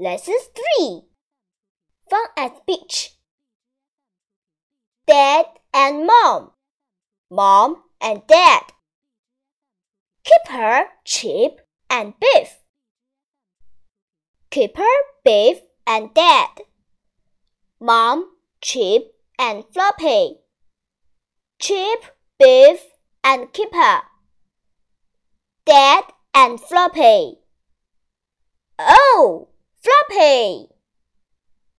Lesson 3 Fun at the Beach Dad and Mom Mom and Dad Kipper, Chip and Biff Kipper, Biff and Dad Mom, Chip and Floppy Chip, Biff and Kipper Dad and Floppy Oh!Floppy!